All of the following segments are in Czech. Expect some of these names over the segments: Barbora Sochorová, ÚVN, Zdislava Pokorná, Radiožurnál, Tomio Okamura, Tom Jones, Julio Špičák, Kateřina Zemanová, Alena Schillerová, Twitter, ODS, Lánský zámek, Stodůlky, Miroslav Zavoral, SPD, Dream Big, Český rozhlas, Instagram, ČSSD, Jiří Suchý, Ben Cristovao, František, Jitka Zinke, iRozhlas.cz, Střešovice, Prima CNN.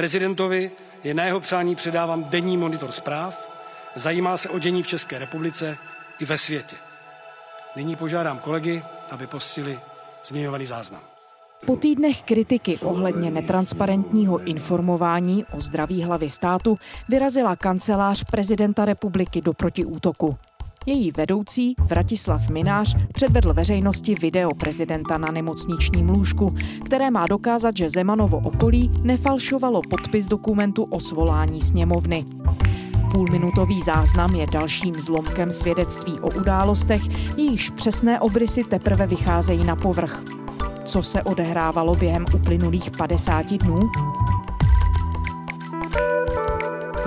Prezidentovi je na jeho přání předávám denní monitor zpráv, zajímá se o dění v České republice i ve světě. Nyní požádám kolegy, aby postili zmiňovaný záznam. Po týdnech kritiky ohledně netransparentního informování o zdraví hlavy státu vyrazila kancelář prezidenta republiky do protiútoku. Její vedoucí, Vratislav Mynář, předvedl veřejnosti video prezidenta na nemocničním lůžku, které má dokázat, že Zemanovo okolí nefalšovalo podpis dokumentu o svolání sněmovny. Půlminutový záznam je dalším zlomkem svědectví o událostech, jejichž přesné obrysy teprve vycházejí na povrch. Co se odehrávalo během uplynulých 50 dnů?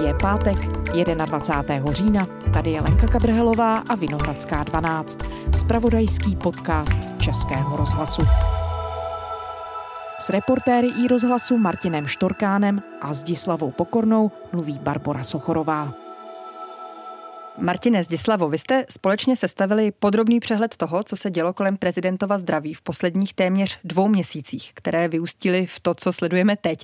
Je pátek, 21. října, tady je Lenka Kabrhelová a Vinohradská 12, zpravodajský podcast Českého rozhlasu. S reportéry iRozhlasu Martinem Štorkánem a Zdislavou Pokornou mluví Barbora Sochorová. Martine, Zdislavo, vy jste společně sestavili podrobný přehled toho, co se dělo kolem prezidentova zdraví v posledních téměř 2 měsících, které vyústily v to, co sledujeme teď,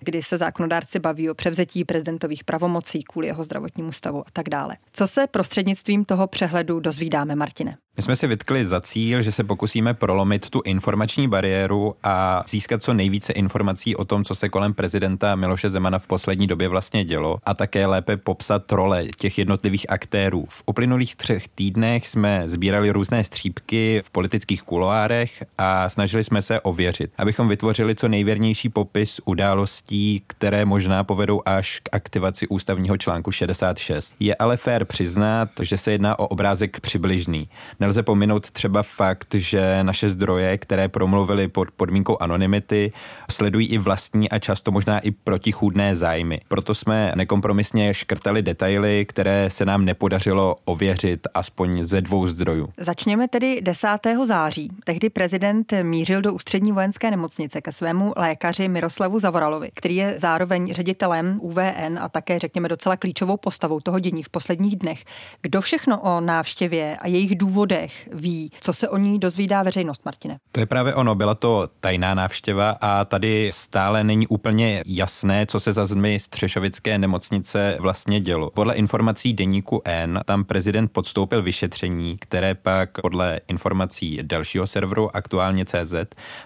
kdy se zákonodárci baví o převzetí prezidentových pravomocí kvůli jeho zdravotnímu stavu a tak dále. Co se prostřednictvím toho přehledu dozvídáme, Martine? My jsme si vytkli za cíl, že se pokusíme prolomit tu informační bariéru a získat co nejvíce informací o tom, co se kolem prezidenta Miloše Zemana v poslední době vlastně dělo, a také lépe popsat role těch jednotlivých aktérů. V uplynulých 3 týdnech jsme sbírali různé střípky v politických kuloárech a snažili jsme se ověřit, abychom vytvořili co nejvěrnější popis událostí, které možná povedou až k aktivaci ústavního článku 66. Je ale fér přiznat, že se jedná o obrázek přibližný. Nelze pominout třeba fakt, že naše zdroje, které promluvily pod podmínkou anonymity, sledují i vlastní a často možná i protichůdné zájmy. Proto jsme nekompromisně škrtali detaily, které se nám nepodařilo ověřit aspoň ze 2 zdrojů. Začněme tedy 10. září. Tehdy prezident mířil do Ústřední vojenské nemocnice ke svému lékaři Miroslavu Zavoralovi, který je zároveň ředitelem ÚVN a také, řekněme, docela klíčovou postavou toho dění v posledních dnech. Kdo všechno o návštěvě a jejich důvodech ví? Co se o ní dozvídá veřejnost, Martine? To je právě ono, byla to tajná návštěva a tady stále není úplně jasné, co se za zdmi střešovické nemocnice vlastně dělo. Podle informací Deníku N tam prezident podstoupil vyšetření, které pak podle informací dalšího serveru aktuálně.cz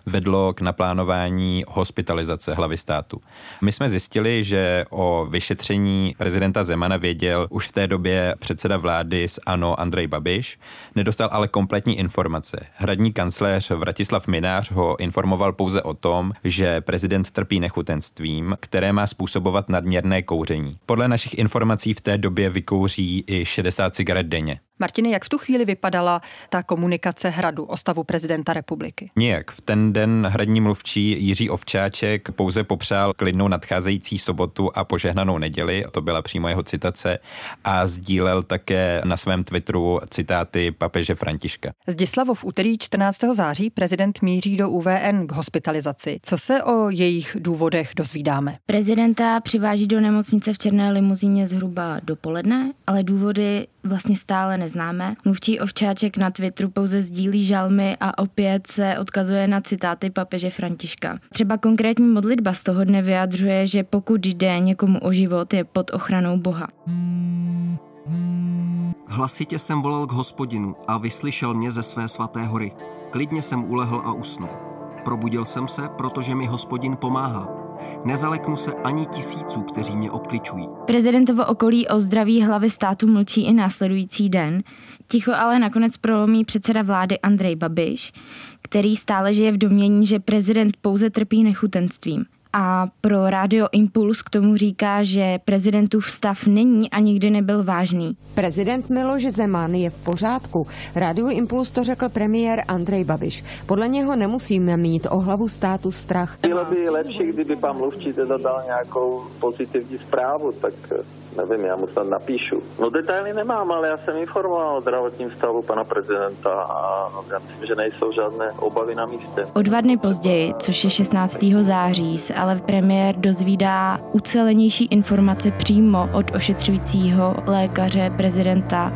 vedlo k naplánování hospitalizace hlavy státu. My jsme zjistili, že o vyšetření prezidenta Zemana věděl už v té době předseda vlády z ANO Andrej Babiš, nedostal ale kompletní informace. Hradní kancléř Vratislav Mynář ho informoval pouze o tom, že prezident trpí nechutenstvím, které má způsobovat nadměrné kouření. Podle našich informací v té době vykouří i 60 cigaret denně. Martine, jak v tu chvíli vypadala ta komunikace Hradu o stavu prezidenta republiky? Nijak. V ten den hradní mluvčí Jiří Ovčáček pouze popřál klidnou nadcházející sobotu a požehnanou neděli, to byla přímo jeho citace, a sdílel také na svém Twitteru citáty papeže Františka. Zdislavo, v úterý 14. září prezident míří do UVN k hospitalizaci. Co se o jejich důvodech dozvídáme? Prezidenta přiváží do nemocnice v černé limuzíně zhruba dopoledne, ale důvody vlastně stále neznáme. Mluvčí Ovčáček na Twitteru pouze sdílí žalmy a opět se odkazuje na citáty papeže Františka. Třeba konkrétní modlitba z toho dne vyjadřuje, že pokud jde někomu o život, je pod ochranou Boha. Hlasitě jsem volal k Hospodinu a vyslyšel mě ze své svaté hory. Klidně jsem ulehl a usnul. Probudil jsem se, protože mi Hospodin pomáhá. Nezaleknu se ani tisíců, kteří mě obkličují. Prezidentovo okolí o zdraví hlavy státu mlčí i následující den. Ticho ale nakonec prolomí předseda vlády Andrej Babiš, který stále žije v domnění, že prezident pouze trpí nechutenstvím. A pro Radio Impuls k tomu říká, že prezidentův stav není a nikdy nebyl vážný. Prezident Miloš Zeman je v pořádku. Radio Impuls to řekl premiér Andrej Babiš. Podle něho nemusíme mít o hlavu státu strach. Bylo by lepší, kdyby pan mluvčí teda dal nějakou pozitivní zprávu, tak nevím, já mu snad napíšu. No detaily nemám, ale já jsem informoval o zdravotním stavu pana prezidenta a já myslím, že nejsou žádné obavy na místě. O 2 dny později, což je 16. září, se ale premiér dozvídá ucelenější informace přímo od ošetřujícího lékaře prezidenta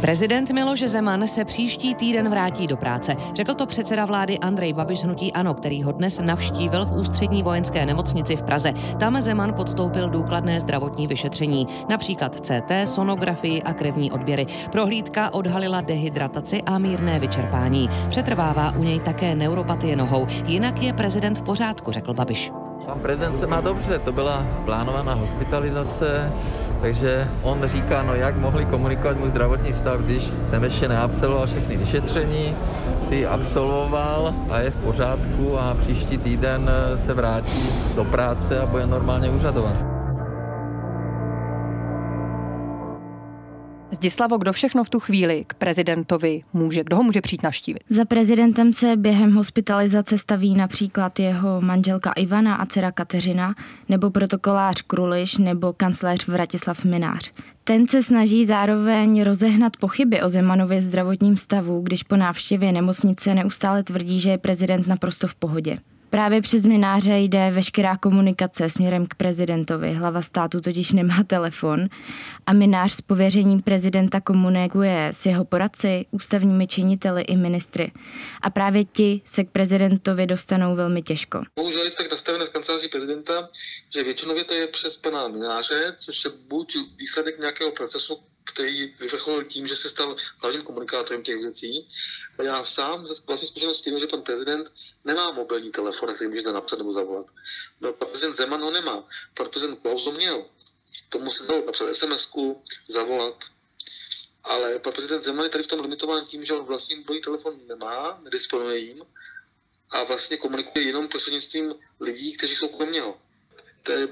Prezident Miloš Zeman se příští týden vrátí do práce. Řekl to předseda vlády Andrej Babiš z hnutí ANO, který ho dnes navštívil v Ústřední vojenské nemocnici v Praze. Tam Zeman podstoupil důkladné zdravotní vyšetření, například CT, sonografii a krevní odběry. Prohlídka odhalila dehydrataci a mírné vyčerpání. Přetrvává u něj také neuropatie nohou. Jinak je prezident v pořádku, řekl Babiš. Pan prezident se má dobře, to byla plánovaná hospitalizace, takže on říká, no jak mohli komunikovat můj zdravotní stav, když jsem ještě neabsolvoval všechny vyšetření, ty absolvoval a je v pořádku a příští týden se vrátí do práce a bude normálně úřadovat. Zdislavo, kdo všechno v tu chvíli k prezidentovi může, kdo ho může přijít navštívit? Za prezidentem se během hospitalizace staví například jeho manželka Ivana a dcera Kateřina, nebo protokolář Kruliš, nebo kancléř Vratislav Mynář. Ten se snaží zároveň rozehnat pochyby o Zemanově zdravotním stavu, když po návštěvě nemocnice neustále tvrdí, že je prezident naprosto v pohodě. Právě přes Mynáře jde veškerá komunikace směrem k prezidentovi. Hlava státu totiž nemá telefon a Mynář s pověřením prezidenta komunikuje s jeho poradci, ústavními činiteli i ministry. A právě ti se k prezidentovi dostanou velmi těžko. Bohužel je tak nastavené v kanceláři prezidenta, že většinově to je přes pana Mynáře, což je buď výsledek nějakého procesu, který vyvrcholil tím, že se stal hlavním komunikátorem těch věcí. A já sám vlastně zkušenost s tím, že pan prezident nemá mobilní telefon, který můžete napsat nebo zavolat. No, pan prezident Zeman ho nemá, pan prezident Klaus ho měl. Tomu se dalo napsat SMS-ku, zavolat. Ale pan prezident Zeman je tady v tom limitován tím, že on vlastně mobilní telefon nemá, nedisponuje jim a vlastně komunikuje jenom prostřednictvím lidí, kteří jsou kolem něho.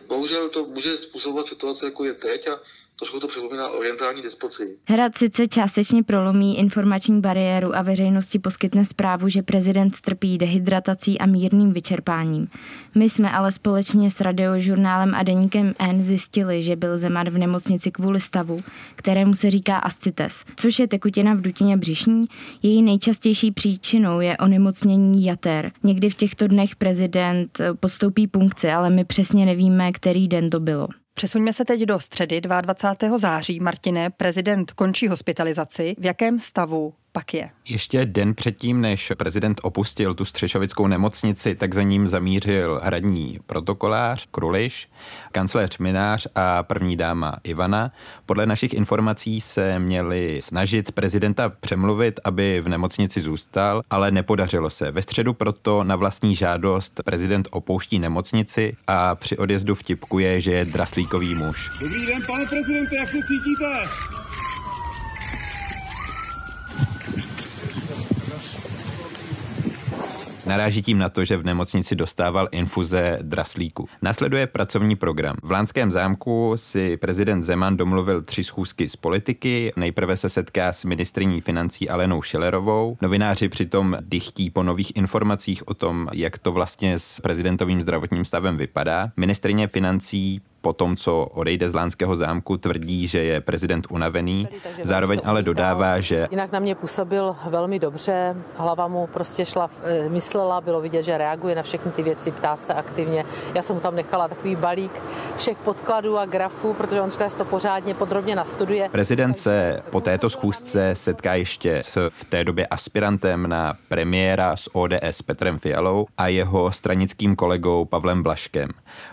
Bohužel to může způsobovat situace, jako je teď, a trošku to připomíná orientální despocii. Hrad sice částečně prolomí informační bariéru a veřejnosti poskytne zprávu, že prezident trpí dehydratací a mírným vyčerpáním. My jsme ale společně s Radiožurnálem a Deníkem N zjistili, že byl Zeman v nemocnici kvůli stavu, kterému se říká ascites, což je tekutina v dutině břišní. Její nejčastější příčinou je onemocnění jater. Někdy v těchto dnech prezident podstoupí punkci, ale my přesně nevíme, který den to bylo. Přesuňme se teď do středy 22. září. Martine, prezident končí hospitalizaci. V jakém stavu pak je? Ještě den předtím, než prezident opustil tu střešovickou nemocnici, tak za ním zamířil hradní protokolář Kruliš, kancléř Mynář a první dáma Ivana. Podle našich informací se měli snažit prezidenta přemluvit, aby v nemocnici zůstal, ale nepodařilo se. Ve středu proto na vlastní žádost prezident opouští nemocnici a při odjezdu vtipkuje, že je draslíkový muž. Dobrý den, pane prezidente, jak se cítíte? Naráží tím na to, že v nemocnici dostával infuze draslíku. Následuje pracovní program. V Lánském zámku si prezident Zeman domluvil 3 schůzky s politiky. Nejprve se setká s ministryní financí Alenou Schillerovou. Novináři přitom dychtí po nových informacích o tom, jak to vlastně s prezidentovým zdravotním stavem vypadá. Ministryně financí po tom, co odejde z Lánského zámku, tvrdí, že je prezident unavený. Zároveň ale dodává, že jinak na mě působil velmi dobře, hlava mu prostě šla, myslela, bylo vidět, že reaguje na všechny ty věci, ptá se aktivně. Já jsem mu tam nechala takový balík všech podkladů a grafů, protože on říká, že to pořádně podrobně nastuduje. Prezident se po této schůzce setká ještě s v té době aspirantem na premiéra z ODS Petrem Fialou a jeho stranickým kolegou Pavlem Blažkem.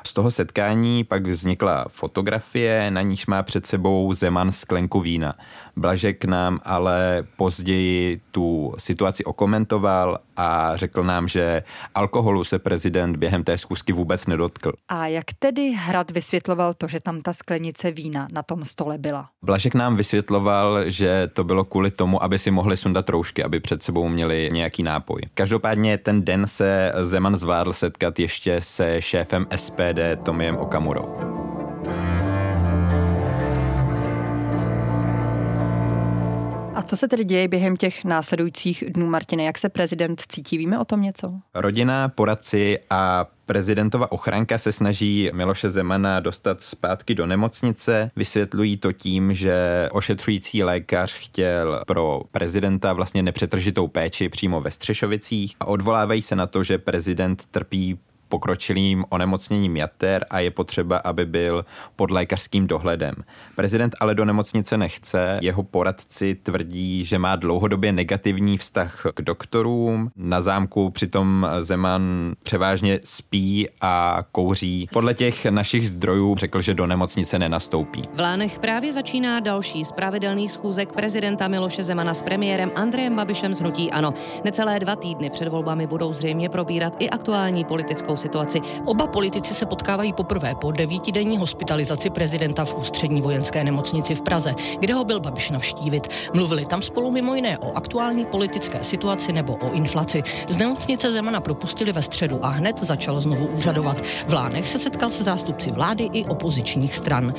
Z toho setkání pak vznikla fotografie, na níž má před sebou Zeman sklenku vína. Blažek nám ale později tu situaci okomentoval a řekl nám, že alkoholu se prezident během té schůzky vůbec nedotkl. A jak tedy Hrad vysvětloval to, že tam ta sklenice vína na tom stole byla? Blažek nám vysvětloval, že to bylo kvůli tomu, aby si mohli sundat roušky, aby před sebou měli nějaký nápoj. Každopádně ten den se Zeman zvládl setkat ještě se šéfem SPD Tomiem Okamurou. A co se tedy děje během těch následujících dnů, Martine? Jak se prezident cítí? Víme o tom něco? Rodina, poradci a prezidentova ochranka se snaží Miloše Zemana dostat zpátky do nemocnice. Vysvětlují to tím, že ošetřující lékař chtěl pro prezidenta vlastně nepřetržitou péči přímo ve Střešovicích a odvolávají se na to, že prezident trpí pokročilým onemocněním jater a je potřeba, aby byl pod lékařským dohledem. Prezident ale do nemocnice nechce, jeho poradci tvrdí, že má dlouhodobě negativní vztah k doktorům, na zámku přitom Zeman převážně spí a kouří. Podle těch našich zdrojů řekl, že do nemocnice nenastoupí. V Lánech právě začíná další z pravidelných schůzek prezidenta Miloše Zemana s premiérem Andrejem Babišem z hnutí ANO. Necelé 2 týdny před volbami budou zřejmě probírat i aktuální politickou situaci. Oba politici se potkávají poprvé po 9denní hospitalizaci prezidenta v Ústřední vojenské nemocnici v Praze, kde ho byl Babiš navštívit. Mluvili tam spolu mimo jiné o aktuální politické situaci nebo o inflaci. Z nemocnice Zemana propustili ve středu a hned začal znovu úřadovat. V Lánech se setkal se zástupci vlády i opozičních stran.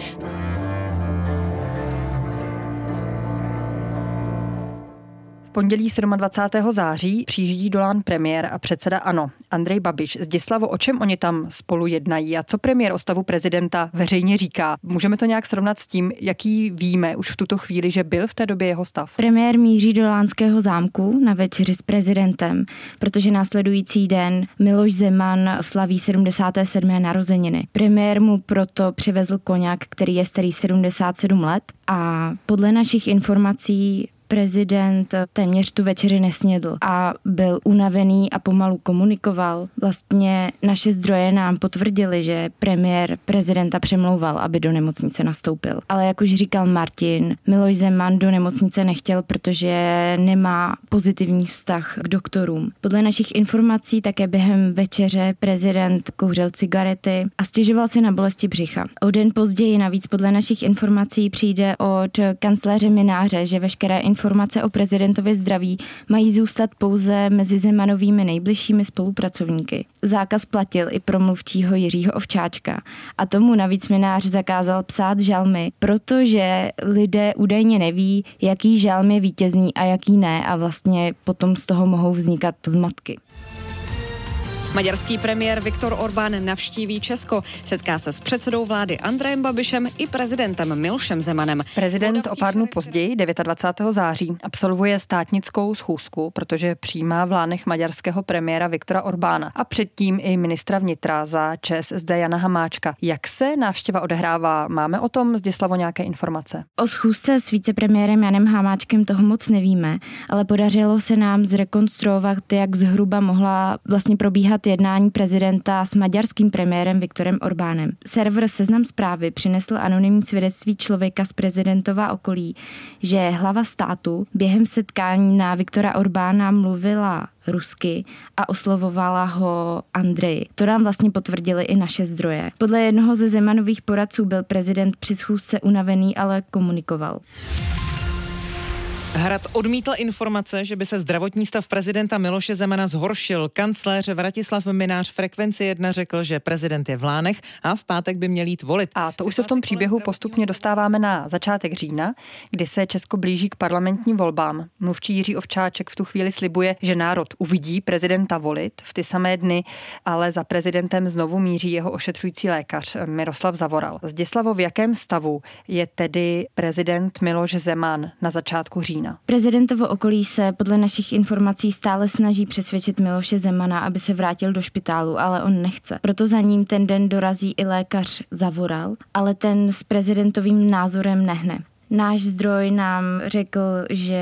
Pondělí 27. září přijíždí do Lán premiér a předseda ANO Andrej Babiš. Zdislavo, o čem oni tam spolu jednají a co premiér o stavu prezidenta veřejně říká? Můžeme to nějak srovnat s tím, jaký víme už v tuto chvíli, že byl v té době jeho stav? Premiér míří do Lánského zámku na večeři s prezidentem, protože následující den Miloš Zeman slaví 77. narozeniny. Premiér mu proto přivezl koněk, který je starý 77 let a podle našich informací prezident téměř tu večeři nesnědl a byl unavený a pomalu komunikoval. Vlastně naše zdroje nám potvrdili, že premiér prezidenta přemlouval, aby do nemocnice nastoupil. Ale jak už říkal Martin, Miloš Zeman do nemocnice nechtěl, protože nemá pozitivní vztah k doktorům. Podle našich informací také během večeře prezident kouřil cigarety a stěžoval si na bolesti břicha. O den později navíc podle našich informací přijde od kancléře Mynáře, že veškeré informace o prezidentově zdraví mají zůstat pouze mezi Zemanovými nejbližšími spolupracovníky. Zákaz platil i pro mluvčího Jiřího Ovčáčka. A tomu navíc Mynář zakázal psát žalmy, protože lidé údajně neví, jaký žalm je vítězný a jaký ne a vlastně potom z toho mohou vznikat zmatky. Maďarský premiér Viktor Orbán navštíví Česko. Setká se s předsedou vlády Andrejem Babišem i prezidentem Milošem Zemanem. Prezident o pár dnů později, 29. září, absolvuje státnickou schůzku, protože přijímá v Lánech maďarského premiéra Viktora Orbána a předtím i ministra vnitra za ČSSD Jana Hamáčka. Jak se návštěva odehrává? Máme o tom, Zdislavo, nějaké informace? O schůzce s vicepremiérem Janem Hamáčkem toho moc nevíme, ale podařilo se nám zrekonstruovat, jak zhruba mohla vlastně probíhat jednání prezidenta s maďarským premiérem Viktorem Orbánem. Server Seznam zprávy přinesl anonymní svědectví člověka z prezidentova okolí, že hlava státu během setkání na Viktora Orbána mluvila rusky a oslovovala ho Andrej. To nám vlastně potvrdili i naše zdroje. Podle jednoho ze Zemanových poradců byl prezident při schůzce unavený, ale komunikoval. Hrad odmítl informace, že by se zdravotní stav prezidenta Miloše Zemana zhoršil. Kancléř Vratislav Mynář Frekvenci 1 řekl, že prezident je v Lánech a v pátek by měl jít volit. A to už se v tom příběhu postupně dostáváme na začátek října, kdy se Česko blíží k parlamentním volbám. Mluvčí Jiří Ovčáček v tu chvíli slibuje, že národ uvidí prezidenta volit v ty samé dny, ale za prezidentem znovu míří jeho ošetřující lékař Miroslav Zavoral. Zdislavo, v jakém stavu je tedy prezident Miloš Zeman na začátku října? Prezidentovo okolí se podle našich informací stále snaží přesvědčit Miloše Zemana, aby se vrátil do špitálu, ale on nechce. Proto za ním ten den dorazí i lékař Zavoral, ale ten s prezidentovým názorem nehne. Náš zdroj nám řekl, že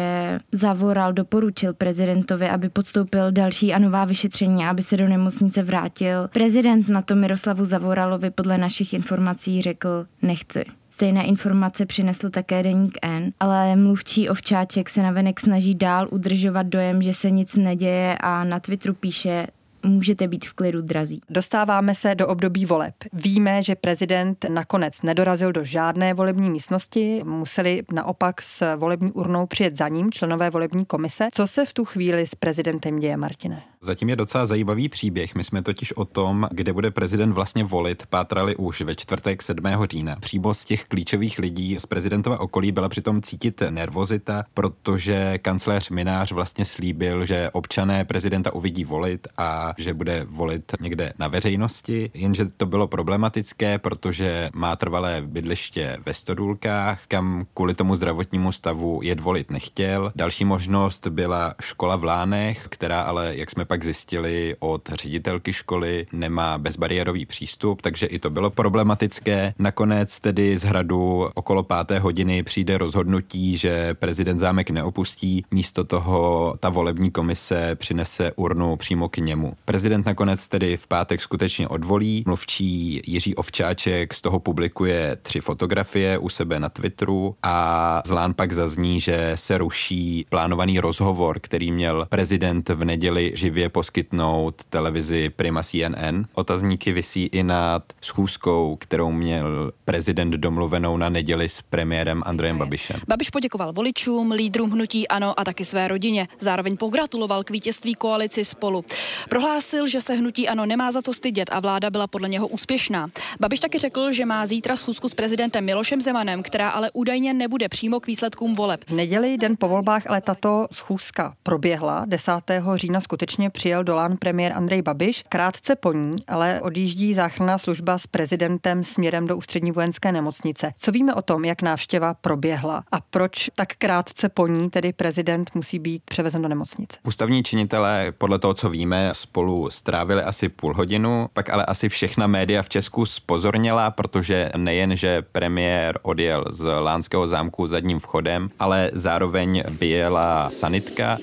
Zavoral doporučil prezidentovi, aby podstoupil další a nová vyšetření, aby se do nemocnice vrátil. Prezident na to Miroslavu Zavoralovi podle našich informací řekl nechci. Stejné informace přinesl také Deník N, ale mluvčí Ovčáček se navenek snaží dál udržovat dojem, že se nic neděje a na Twitteru píše: můžete být v klidu, drazí. Dostáváme se do období voleb. Víme, že prezident nakonec nedorazil do žádné volební místnosti, museli naopak s volební urnou přijet za ním členové volební komise. Co se v tu chvíli s prezidentem děje, Martine? Zatím je docela zajímavý příběh. My jsme totiž o tom, kde bude prezident vlastně volit, pátrali už ve čtvrtek 7. října. Příbos těch klíčových lidí z prezidentova okolí byla přitom cítit nervozita, protože kancléř Mynář vlastně slíbil, že občané prezidenta uvidí volit a a že bude volit někde na veřejnosti, jenže to bylo problematické, protože má trvalé bydliště ve Stodůlkách, kam kvůli tomu zdravotnímu stavu jet volit nechtěl. Další možnost byla škola v Lánech, která ale, jak jsme pak zjistili od ředitelky školy, nemá bezbariérový přístup, takže i to bylo problematické. Nakonec tedy z Hradu okolo 5. hodiny přijde rozhodnutí, že prezident zámek neopustí, místo toho ta volební komise přinese urnu přímo k němu. Prezident nakonec tedy v pátek skutečně odvolí. Mluvčí Jiří Ovčáček z toho publikuje 3 fotografie u sebe na Twitteru a z Lán pak zazní, že se ruší plánovaný rozhovor, který měl prezident v neděli živě poskytnout televizi Prima CNN. Otazníky visí i nad schůzkou, kterou měl prezident domluvenou na neděli s premiérem Andrejem Babišem. Babiš poděkoval voličům, lídrům hnutí ANO a taky své rodině. Zároveň pogratuloval k vítězství koalici Spolu. Prohlásil, že se hnutí ANO nemá za co stydět a vláda byla podle něho úspěšná. Babiš taky řekl, že má zítra schůzku s prezidentem Milošem Zemanem, která ale údajně nebude přímo k výsledkům voleb. V neděli, den po volbách, ale tato schůzka proběhla. 10. října skutečně přijel do Lán premiér Andrej Babiš. Krátce po ní ale odjíždí záchranná služba s prezidentem směrem do Ústřední vojenské nemocnice. Co víme o tom, jak návštěva proběhla a proč tak krátce po ní tedy prezident musí být převezen do nemocnice? Ústavní činitelé, podle toho, co víme, spolu strávili asi půl hodinu, pak ale asi všechna média v Česku zpozorněla, protože nejen, že premiér odjel z Lánského zámku zadním vchodem, ale zároveň vyjela sanitka.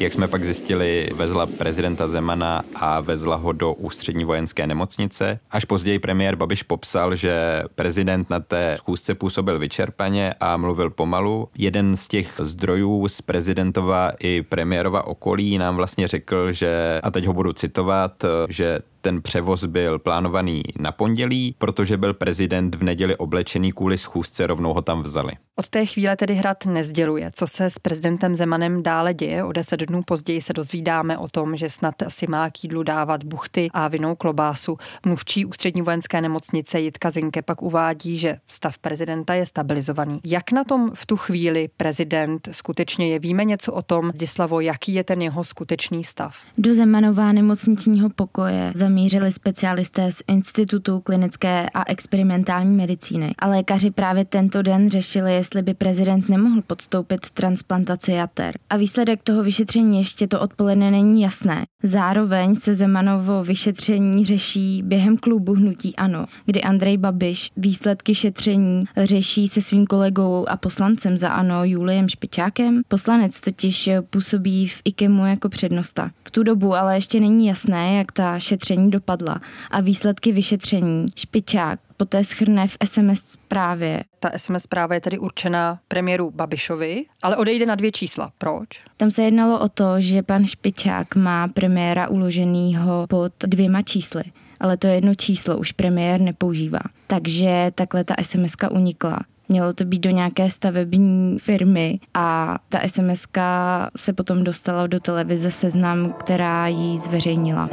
Jak jsme pak zjistili, vezla prezidenta Zemana a vezla ho do Ústřední vojenské nemocnice. Až později premiér Babiš popsal, že prezident na té schůzce působil vyčerpaně a mluvil pomalu. Jeden z těch zdrojů z prezidentova i premiérova okolí nám vlastně řekl, že, a teď ho budu citovat, že ten převoz byl plánovaný na pondělí, protože byl prezident v neděli oblečený kvůli schůzce, rovnou ho tam vzali. Od té chvíle tedy Hrad nezděluje, co se s prezidentem Zemanem dále děje. O 10 dnů později se dozvídáme o tom, že snad si má k jídlu dávat buchty a vinnou klobásu. Mluvčí Ústřední vojenské nemocnice Jitka Zinke pak uvádí, že stav prezidenta je stabilizovaný. Jak na tom v tu chvíli prezident skutečně je? Víme něco o tom, Zdislavo, jaký je ten jeho skutečný stav? Do Zemanová nemocničního pokoje zamířili specialisté z Institutu klinické a experimentální medicíny. A lékaři právě tento den řešili, jestli by prezident nemohl podstoupit transplantaci jater. A výsledek toho vyšetření ještě to odpoledne není jasné. Zároveň se Zemanovo vyšetření řeší během klubu hnutí ANO, kdy Andrej Babiš výsledky šetření řeší se svým kolegou a poslancem za ANO Juliem Špičákem. Poslanec totiž působí v IKEMu jako přednosta. V tu dobu ale ještě není jasné, jak ta šetření dopadla a výsledky vyšetření Špičák poté schrne v SMS zprávě. Ta SMS zpráva je tedy určená premiéru Babišovi, ale odejde na 2 čísla. Proč? Tam se jednalo o to, že pan Špičák má premiéra uloženýho pod 2 čísly, ale to 1 číslo už premiér nepoužívá. Takže takhle ta SMSka unikla. Mělo to být do nějaké stavební firmy a ta SMSka se potom dostala do televize Seznam, která ji zveřejnila.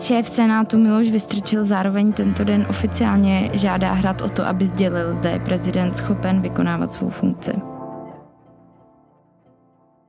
Šéf Senátu Miloš Vystrčil zároveň tento den oficiálně žádá Hrad o to, aby sdělil, zda je prezident schopen vykonávat svou funkci.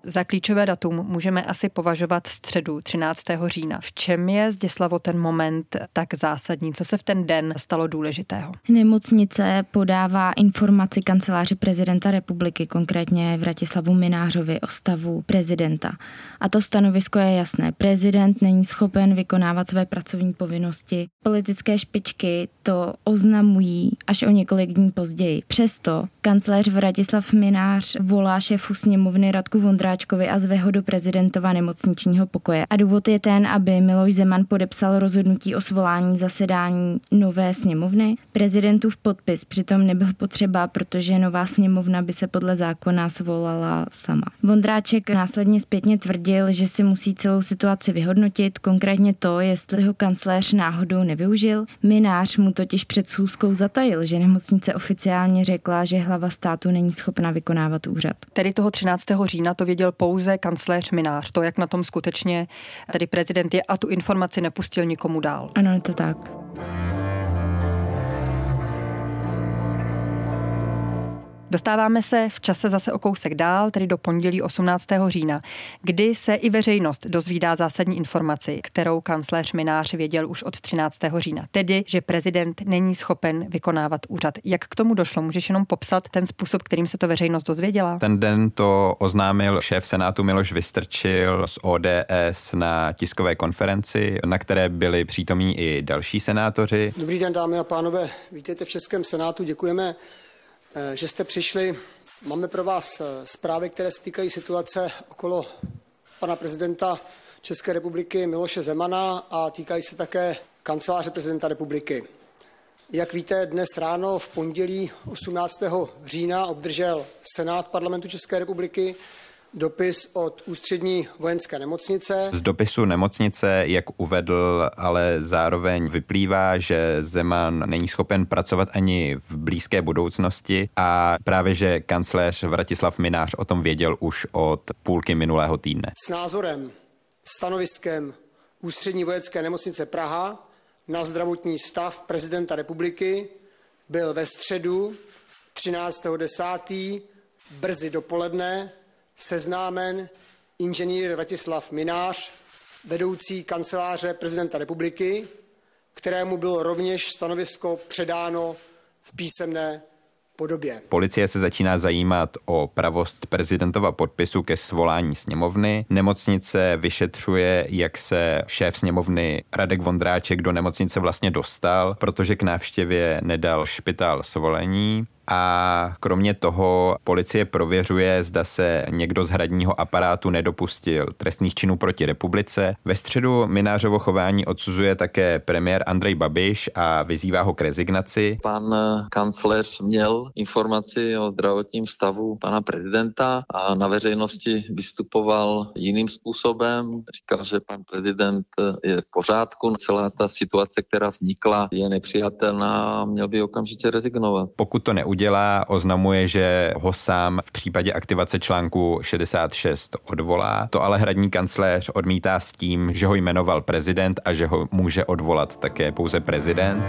Za klíčové datum můžeme asi považovat středu 13. října. V čem je, Zdislavo, ten moment tak zásadní? Co se v ten den stalo důležitého? Nemocnice podává informaci kanceláři prezidenta republiky, konkrétně Vratislavu Mynářovi, o stavu prezidenta. A to stanovisko je jasné. Prezident není schopen vykonávat své pracovní povinnosti. Politické špičky to oznamují až o několik dní později. Přesto kancléř Vratislav Mynář volá šéfu sněmovny Radku Vondráčkovi a zve ho do prezidentova nemocničního pokoje. A důvod je ten, aby Miloš Zeman podepsal rozhodnutí o svolání zasedání nové sněmovny. Prezidentův podpis přitom nebyl potřeba, protože nová sněmovna by se podle zákona svolala sama. Vondráček následně zpětně tvrdil, že si musí celou situaci vyhodnotit, konkrétně to, jestli ho kancléř náhodou nevyužil. Mynář mu totiž před schůzkou zatajil, že nemocnice oficiálně řekla, že hlava státu není schopna vykonávat úřad. Tedy toho 13. října to věděl pouze kancléř Mynář. To, jak na tom skutečně tedy prezident je, a tu informaci nepustil nikomu dál. Ano, je to tak. Dostáváme se v čase zase o kousek dál, tedy do pondělí 18. října, kdy se i veřejnost dozvídá zásadní informaci, kterou kancléř Mynář věděl už od 13. října. Tedy, že prezident není schopen vykonávat úřad. Jak k tomu došlo? Můžeš jenom popsat ten způsob, kterým se to veřejnost dozvěděla? Ten den to oznámil šéf Senátu Miloš Vystrčil z ODS na tiskové konferenci, na které byli přítomní i další senátoři. Dobrý den, dámy a pánové, vítejte v Českém senátu, děkujeme, že jste přišli. Máme pro vás zprávy, které se týkají situace okolo pana prezidenta České republiky Miloše Zemana a týkají se také kanceláře prezidenta republiky. Jak víte, dnes ráno v pondělí 18. října obdržel Senát Parlamentu České republiky dopis od Ústřední vojenské nemocnice. Z dopisu nemocnice, jak uvedl, ale zároveň vyplývá, že Zeman není schopen pracovat ani v blízké budoucnosti a právě, že kancléř Vratislav Mynář o tom věděl už od půlky minulého týdne. S názorem, stanoviskem Ústřední vojenské nemocnice Praha na zdravotní stav prezidenta republiky byl ve středu 13.10. brzy dopoledne seznámen inženýr Vratislav Mynář, vedoucí kanceláře prezidenta republiky, kterému bylo rovněž stanovisko předáno v písemné podobě. Policie se začíná zajímat o pravost prezidentova podpisu ke svolání sněmovny. Nemocnice vyšetřuje, jak se šéf sněmovny Radek Vondráček do nemocnice vlastně dostal, protože k návštěvě nedal špitál svolení. A kromě toho policie prověřuje, zda se někdo z hradního aparátu nedopustil trestných činů proti republice. Ve středu Mynářovo chování odsuzuje také premiér Andrej Babiš a vyzývá ho k rezignaci. Pan kancléř měl informaci o zdravotním stavu pana prezidenta a na veřejnosti vystupoval jiným způsobem. Říkal, že pan prezident je v pořádku. Celá ta situace, která vznikla, je nepřijatelná a měl by okamžitě rezignovat. Pokud to neudělá, oznamuje, že ho sám v případě aktivace článku 66 odvolá. To ale hradní kancléř odmítá s tím, že ho jmenoval prezident a že ho může odvolat také pouze prezident.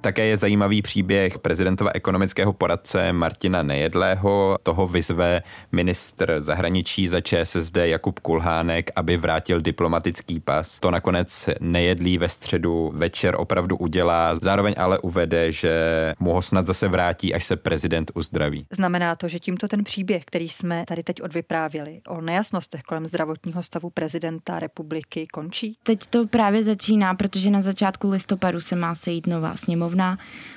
Také je zajímavý příběh prezidentova ekonomického poradce Martina Nejedlého. Toho vyzve ministr zahraničí za ČSSD Jakub Kulhánek, aby vrátil diplomatický pas. To nakonec Nejedlý ve středu večer opravdu udělá, zároveň ale uvede, že mu ho snad zase vrátí, až se prezident uzdraví. Znamená to, že tímto ten příběh, který jsme tady teď odvyprávěli o nejasnostech kolem zdravotního stavu prezidenta republiky, končí? Teď to právě začíná, protože na začátku listopadu se má sejít nová sněmovna.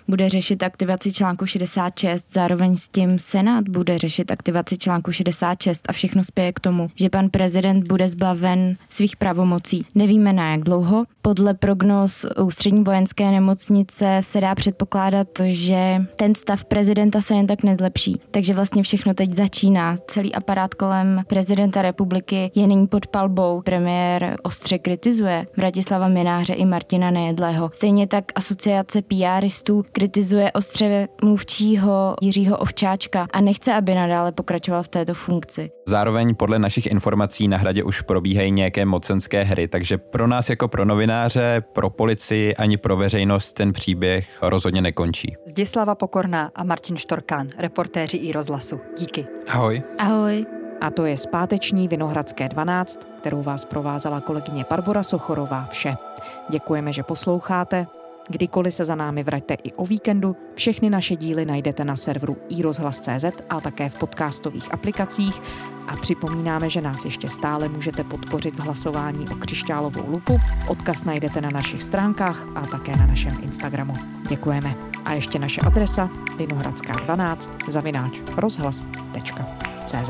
Bude řešit aktivaci článku 66, zároveň s tím Senát bude řešit aktivaci článku 66 a všechno spěje k tomu, že pan prezident bude zbaven svých pravomocí. Nevíme na jak dlouho. Podle prognóz Ústřední vojenské nemocnice se dá předpokládat, že ten stav prezidenta se jen tak nezlepší. Takže vlastně všechno teď začíná. Celý aparát kolem prezidenta republiky je nyní pod palbou. Premiér ostře kritizuje Vratislava Mynáře i Martina Nejedlého. Stejně tak asociace PRistů kritizuje ostře mluvčího Jiřího Ovčáčka a nechce, aby nadále pokračoval v této funkci. Zároveň podle našich informací na hradě už probíhají nějaké mocenské hry, takže pro nás jako pro novináře, pro policii ani pro veřejnost ten příběh rozhodně nekončí. Zdislava Pokorná a Martin Štorkán, reportéři i rozhlasu. Díky. Ahoj. Ahoj. A to je z páteční Vinohradské 12, kterou vás provázela kolegyně Barbora Sochorová, vše. Děkujeme, že posloucháte. Kdykoliv se za námi vraťte i o víkendu, všechny naše díly najdete na serveru iRozhlas.cz a také v podcastových aplikacích a připomínáme, že nás ještě stále můžete podpořit v hlasování o křišťálovou lupu. Odkaz najdete na našich stránkách a také na našem Instagramu. Děkujeme. A ještě naše adresa vinohradská12@rozhlas.cz.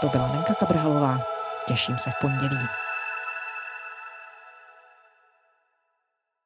To byla Lenka Kabrhelová. Těším se v pondělí.